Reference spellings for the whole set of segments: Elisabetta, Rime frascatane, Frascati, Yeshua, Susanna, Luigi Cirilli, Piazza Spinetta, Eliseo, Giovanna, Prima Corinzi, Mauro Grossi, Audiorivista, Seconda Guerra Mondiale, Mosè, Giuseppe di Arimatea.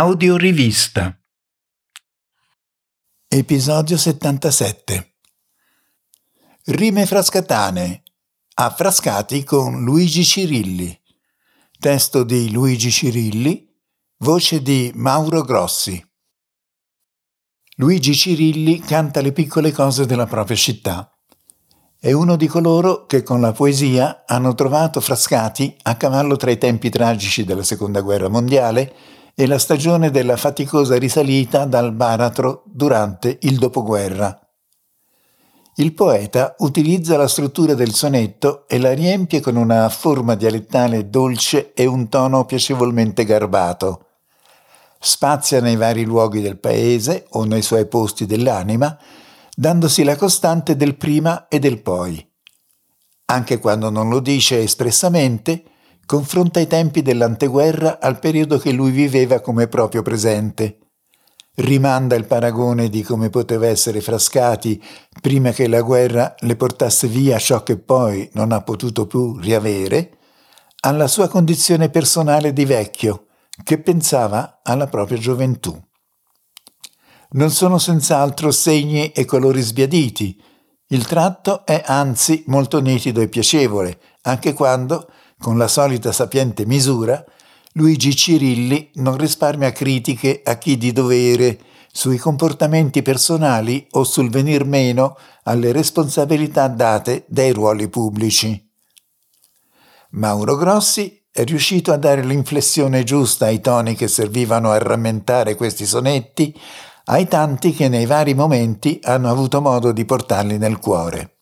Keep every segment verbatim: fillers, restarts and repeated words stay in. Audiorivista. Episodio settantasette. Rime frascatane. A Frascati con Luigi Cirilli. Testo di Luigi Cirilli. Voce di Mauro Grossi. Luigi Cirilli canta le piccole cose della propria città. È uno di coloro che con la poesia hanno trovato Frascati a cavallo tra i tempi tragici della Seconda Guerra Mondiale e la stagione della faticosa risalita dal baratro durante il dopoguerra. Il poeta utilizza la struttura del sonetto e la riempie con una forma dialettale dolce e un tono piacevolmente garbato. Spazia nei vari luoghi del paese o nei suoi posti dell'anima, dandosi la costante del prima e del poi. Anche quando non lo dice espressamente, confronta i tempi dell'anteguerra al periodo che lui viveva come proprio presente. Rimanda il paragone di come poteva essere Frascati prima che la guerra le portasse via ciò che poi non ha potuto più riavere, alla sua condizione personale di vecchio, che pensava alla propria gioventù. Non sono senz'altro segni e colori sbiaditi, il tratto è anzi molto nitido e piacevole, anche quando, con la solita sapiente misura, Luigi Cirilli non risparmia critiche a chi di dovere sui comportamenti personali o sul venir meno alle responsabilità date dai ruoli pubblici. Mauro Grossi è riuscito a dare l'inflessione giusta ai toni che servivano a rammentare questi sonetti, ai tanti che nei vari momenti hanno avuto modo di portarli nel cuore.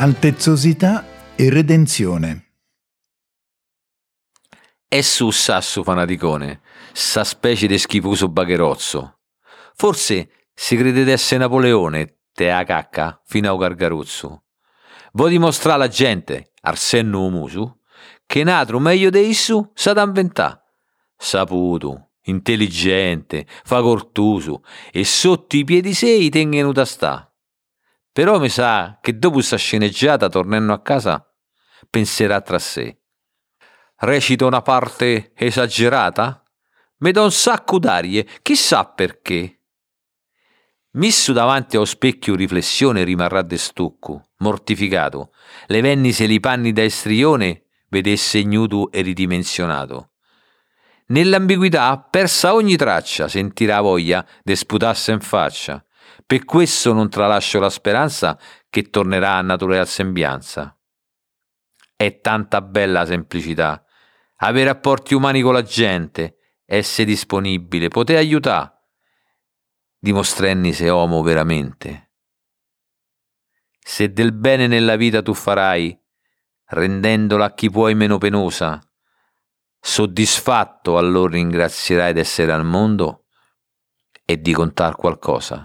Altezzosità e redenzione. E su sasso fanaticone, sa specie de schifoso bagherozzo. Forse si crede d'esse Napoleone, te a cacca, fino a Gargaruzzo. Vo' dimostrà alla gente, arsenno musu, che n'altro meglio de issu sa d'inventà. Saputo, intelligente, facoltuso, e sotto i piedi sei tengenuta sta. Però mi sa che dopo sta sceneggiata, tornando a casa, penserà tra sé. Recito una parte esagerata? Mi do un sacco d'arie, chissà perché. Misso davanti allo specchio riflessione rimarrà de stucco, mortificato, levennise li panni da estrione, vedesse ignudo e ridimensionato. Nell'ambiguità persa ogni traccia, sentirà voglia de sputasse in faccia. Per questo non tralascio la speranza che tornerà a naturale sembianza. È tanta bella semplicità, avere rapporti umani con la gente, essere disponibile, poter aiutare, dimostrenni se uomo veramente. Se del bene nella vita tu farai, rendendola a chi puoi meno penosa, soddisfatto allora ringrazierai d'essere al mondo e di contar qualcosa.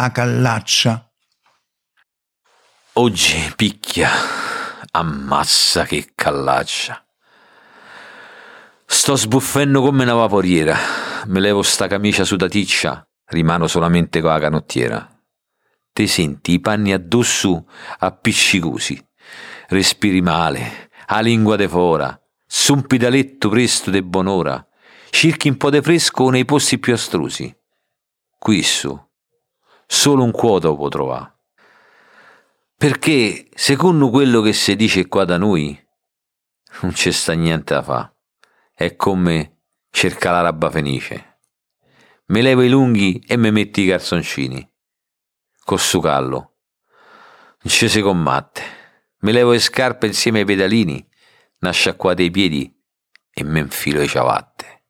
A Callaccia. Oggi picchia, ammazza che callaccia. Sto sbuffendo come una vaporiera, me levo sta camicia sudaticcia, rimano solamente con la canottiera. Te senti i panni addosso appiccicosi, respiri male, a lingua de fora, zumpi da letto presto de buon'ora, cerchi un po' de fresco nei posti più astrusi. Qui su solo un quoto può trovare. Perché, secondo quello che si dice qua da noi, non c'è sta niente da fa. È come cerca la rabba fenice. Me levo i lunghi e me metti i calzoncini. Col su callo. Non ci si combatte. Me levo le scarpe insieme ai pedalini, nasciacquate i piedi e me infilo le ciabatte.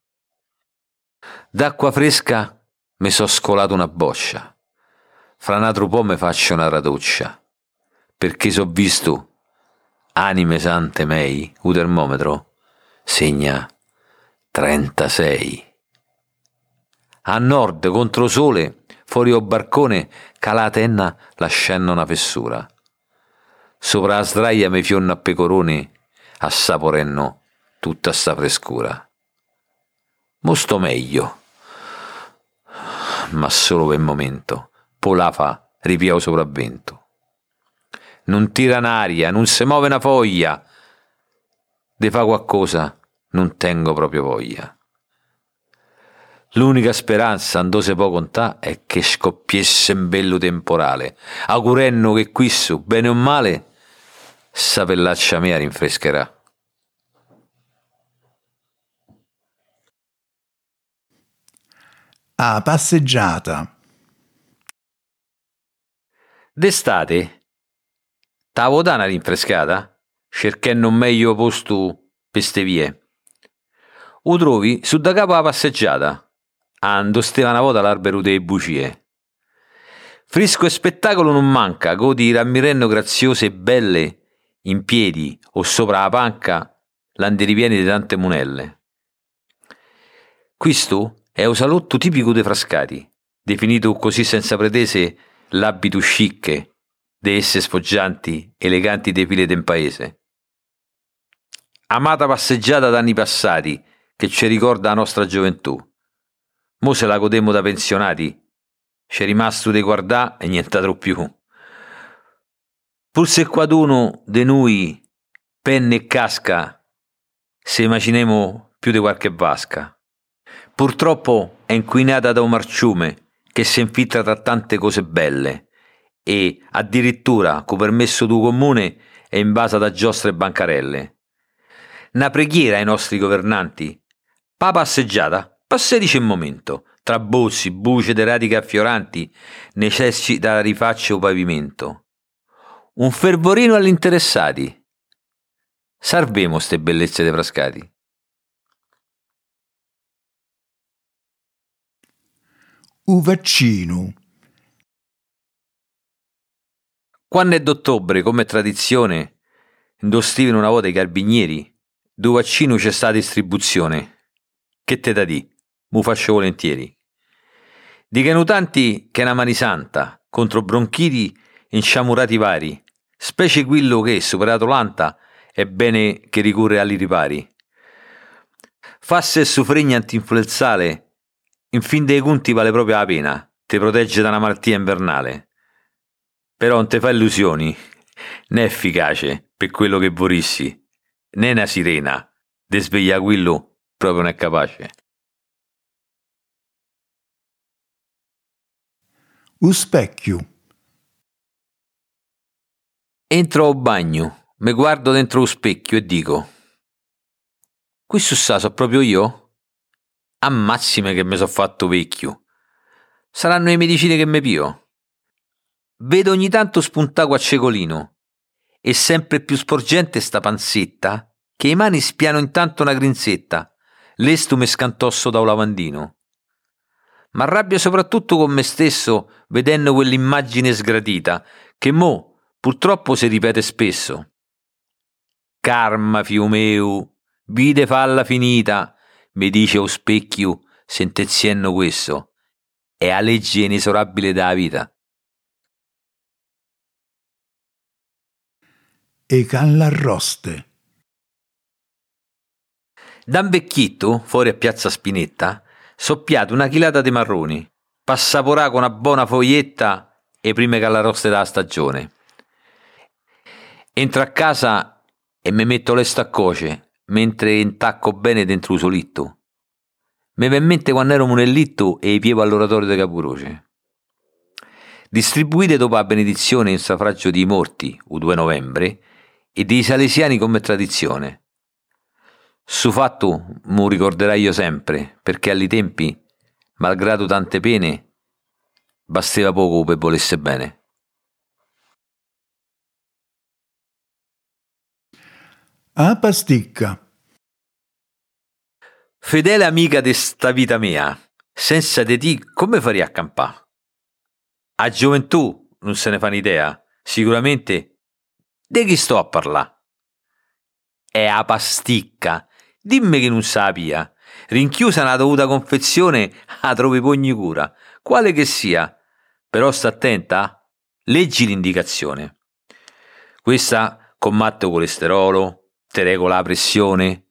D'acqua fresca me so scolato una boccia. Fra un altro po' mi faccio una radoccia, perché so visto, anime sante mei, un termometro segna trentasei. A nord contro sole fuori o barcone, calà tenna, lasciando una fessura. Sopra la sdraia mi fionna a pecoroni, assaporenno tutta sta frescura. Mo sto meglio, ma solo per il momento, polava ripiavo sopravvento. Non tira n'aria, non se muove una foglia, de fa qualcosa non tengo proprio voglia. L'unica speranza, andò se può contà, è che scoppiesse un bello temporale, augurenno che qui su, bene o male, sa pellaccia mia rinfrescherà. Ah, passeggiata. D'estate, t'avo dà una rinfrescata, cercando un meglio posto per ste vie. O trovi su da capo a passeggiata, ando steva una volta l'albero delle bucie. Frisco e spettacolo non manca, godi rammirenno graziose e belle, in piedi o sopra la panca, l'andi ripieni di tante monelle. Questo è un salotto tipico dei Frascati, definito così senza pretese l'abito scicche, de esse sfoggianti, eleganti defile del paese. Amata passeggiata d'anni passati, che ci ricorda la nostra gioventù. Mo se la godemmo da pensionati, c'è rimasto di guardà e nient'altro più. Pur se quaduno de noi penne e casca, se immaginemo più di qualche vasca. Purtroppo è inquinata da un marciume che si infiltra tra tante cose belle e addirittura, con permesso tu comune, è invasa da giostre e bancarelle. Una preghiera ai nostri governanti. Pa passeggiata. Passedici un momento, tra bozzi, buce di radiche affioranti, necessi da rifaccio o pavimento. Un fervorino all'interessati. Salvemo ste bellezze dei Frascati. Un vaccino. Quando è d'ottobre, come tradizione, indostivano una volta i carabinieri, due vaccino c'è sta distribuzione. Che te da dì? Mu faccio volentieri. Di canutanti che è una mani santa, contro bronchiti inciamurati vari, specie quello che, superato l'anta, è bene che ricorre agli ripari. Fasse e suffregna antinfluenzale, in fin dei conti vale proprio la pena, te protegge da una malattia invernale. Però non te fa illusioni, né efficace per quello che vorissi, né una sirena, de sveglia quello proprio non è capace. Un specchio. Entro al bagno, mi guardo dentro lo specchio e dico: questo sa, so proprio io? Ammazzime che mi sono fatto vecchio. Saranno le medicine che mi pio. Vedo ogni tanto spuntato a cecolino e sempre più sporgente sta panzetta che i mani spiano intanto una grinzetta. Lesto me scantosso da un lavandino. Ma arrabbio soprattutto con me stesso vedendo quell'immagine sgradita che mo purtroppo si ripete spesso. Karma fiumeu, vide falla finita, mi dice o specchio sentenzienno questo, è a legge inesorabile da vita. E callarroste. Da un vecchietto, fuori a Piazza Spinetta, soppiato una chilata di marroni, passaporà con una buona foglietta e prime callaroste della stagione. Entro a casa e mi metto lesto a coce, mentre intacco bene dentro un solitto. Mi venne in mente quando ero monellitto e pievo all'oratorio di Caporoce. Distribuite dopo la benedizione in suffragio dei morti, il due novembre, e dei salesiani come tradizione. Su fatto mu ricorderà io sempre, perché alli tempi, malgrado tante pene, bastava poco per volesse bene. A pasticca. Fedele amica di sta vita mia, senza di ti come farei a campà? A gioventù non se ne fa un'idea, sicuramente di chi sto a parlare. È a pasticca. Dimmi che non sapia, rinchiusa una dovuta confezione a trovi pogni cura, quale che sia, però sta attenta, leggi l'indicazione. Questa combatte il colesterolo, te regola la pressione,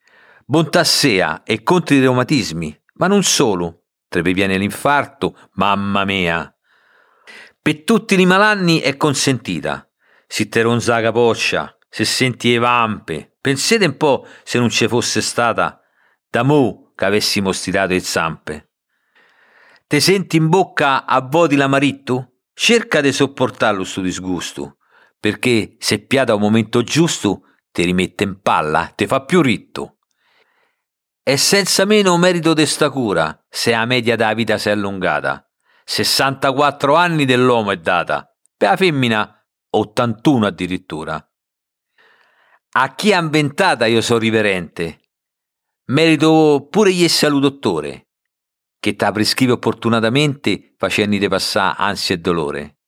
bontassea e contro i reumatismi, ma non solo, te previene l'infarto, mamma mia. Per tutti i malanni è consentita, si te ronza la capoccia, se senti le vampe, pensate un po' se non ci fosse stata, da mo' che avessimo stirato le zampe. Te senti in bocca a voti la maritto? Cerca di sopportarlo sto disgusto, perché se piada un momento giusto, te rimette in palla, te fa più ritto. È senza meno merito de sta cura, se a media da vita si è allungata. sessantaquattro anni dell'uomo è data, per la femmina ottantuno addirittura. A chi ha inventata io so riverente, merito pure gli saluto dottore, che t'ha prescrive opportunamente facendite passare ansia e dolore.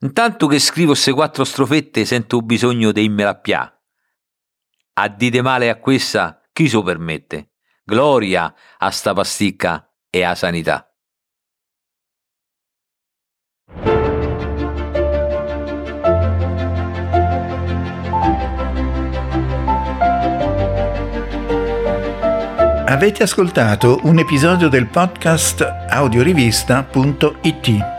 Intanto che scrivo se quattro strofette sento un bisogno di immela pià. A dite male a questa chi so permette, gloria a sta pasticca e a sanità. Avete ascoltato un episodio del podcast audiorivista punto it.